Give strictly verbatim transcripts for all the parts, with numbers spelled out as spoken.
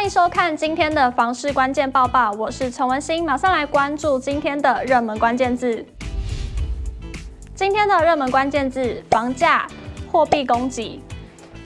欢迎收看今天的房市关键报报，我是陈文心，马上来关注今天的热门关键字。今天的热门关键字：房价、货币供给。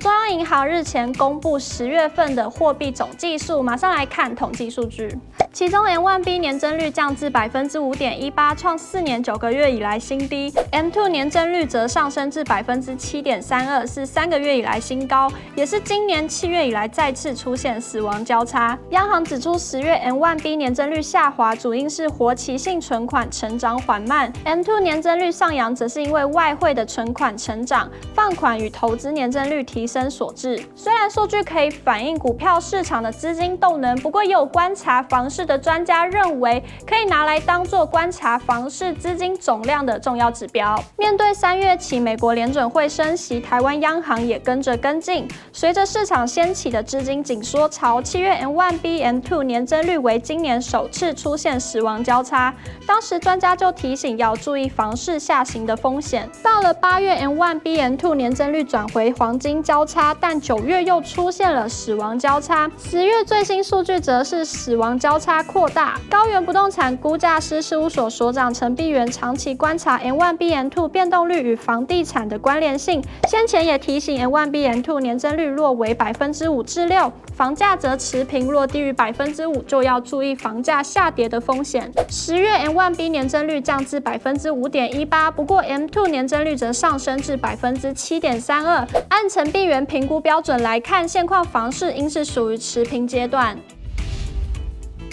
中央银行日前公布十月份的货币总计数，马上来看统计数据。其中 M 一 B 年增率降至 百分之五点一八， 创四年九个月以来新低 ；M 二 年增率则上升至 百分之七点三二， 是三个月以来新高，也是今年七月以来再次出现死亡交叉。央行指出，十月 M 一 B 年增率下滑，主因是活期性存款成长缓慢 ；M 二 年增率上扬，则是因为外汇的存款成长、放款与投资年增率提升所致。虽然数据可以反映股票市场的资金动能，不过也有观察房市的专家认为，可以拿来当作观察房市资金总量的重要指标。面对三月起美国联准会升息，台湾央行也跟着跟进。随着市场掀起的资金紧缩潮，七月 M 一 B、M 二 年增率为今年首次出现死亡交叉。当时专家就提醒要注意房市下行的风险。到了八月 M 一 B、M 二 年增率转回黄金交交叉，但九月又出现了死亡交叉。十月最新数据则是死亡交叉扩大。高原不动产估价师事务所所长陈碧源长期观察 M 一 B、M 二 变动率与房地产的关联性，先前也提醒 M 一 B、M 二 年增率若为 百分之五至六， 房价则持平，若低于 百分之五 就要注意房价下跌的风险。十月 M 一 B 年增率降至 百分之五点一八， 不过 M 二 年增率则上升至 百分之七点三二。 按陈碧源评估标准来看，现况房市应是属于持平阶段。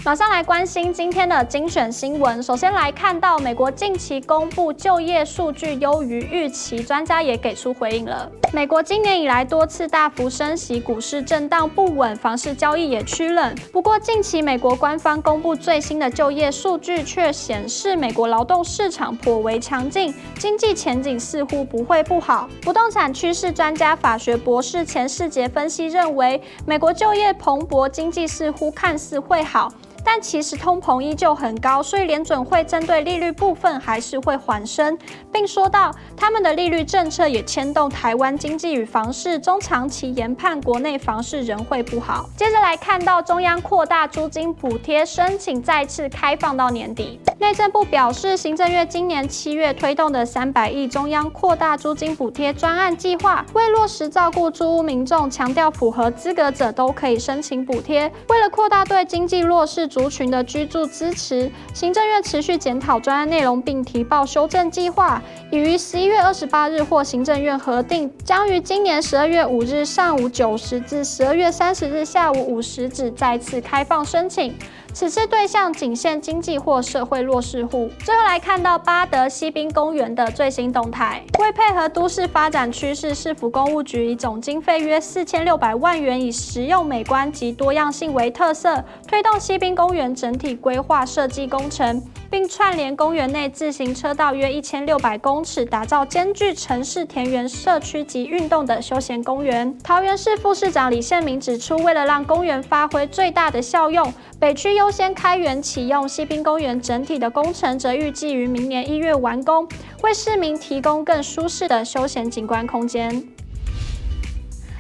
马上来关心今天的精选新闻。首先来看到美国近期公布就业数据优于预期，专家也给出回应了。美国今年以来多次大幅升息，股市震荡不稳，房市交易也趋冷。不过近期美国官方公布最新的就业数据却显示，美国劳动市场颇为强劲，经济前景似乎不会不好。不动产趋势专家法学博士钱世杰分析认为，美国就业蓬勃，经济似乎看似会好，但其实通膨依旧很高，所以联准会针对利率部分还是会缓升，并说到他们的利率政策也牵动台湾经济与房市，中长期研判国内房市仍会不好。接着来看到中央扩大租金补贴申请再次开放到年底。内政部表示，行政院今年七月推动的三百亿中央扩大租金补贴专案计划，为落实照顾租屋民众，强调符合资格者都可以申请补贴。为了扩大对经济弱势族群的居住支持，行政院持续检讨专案内容，并提报修正计划，已于十一月二十八日获行政院核定，将于今年十二月五日上午九时至十二月三十日下午五时止再次开放申请。此次对象仅限经济或社会弱势户。最后来看到八德西滨公园的最新动态。为配合都市发展趋势，市府公务局以总经费约四千六百万元，以实用美观及多样性为特色，推动西滨公园整体规划设计工程，并串联公园内自行车道约一千六百公尺，打造兼具城市田园、社区及运动的休闲公园。桃园市副市长李宪明指出，为了让公园发挥最大的效用，北区优先开园启用西滨公园整体的工程，则预计于明年一月完工，为市民提供更舒适的休闲景观空间。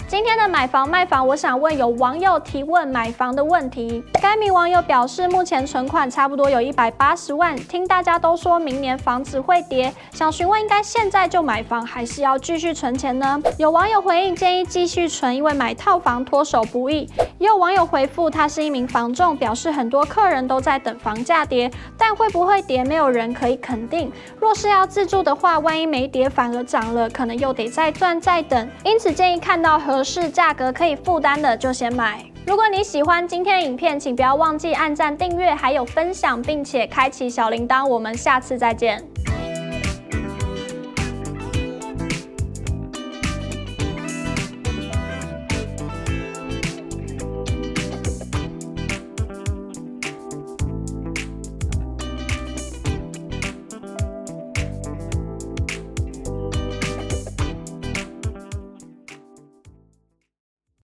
今天的买房卖房，我想问有网友提问买房的问题。该名网友表示，目前存款差不多有一百八十万，听大家都说明年房子会跌，想询问应该现在就买房，还是要继续存钱呢？有网友回应建议继续存，因为买套房脱手不易。也有网友回复，他是一名房仲，表示很多客人都在等房价跌，但会不会跌没有人可以肯定。若是要自住的话，万一没跌反而涨了，可能又得再赚再等，因此建议看到合是价格可以负担的就先买。如果你喜欢今天的影片，请不要忘记按赞、订阅，还有分享，并且开启小铃铛。我们下次再见。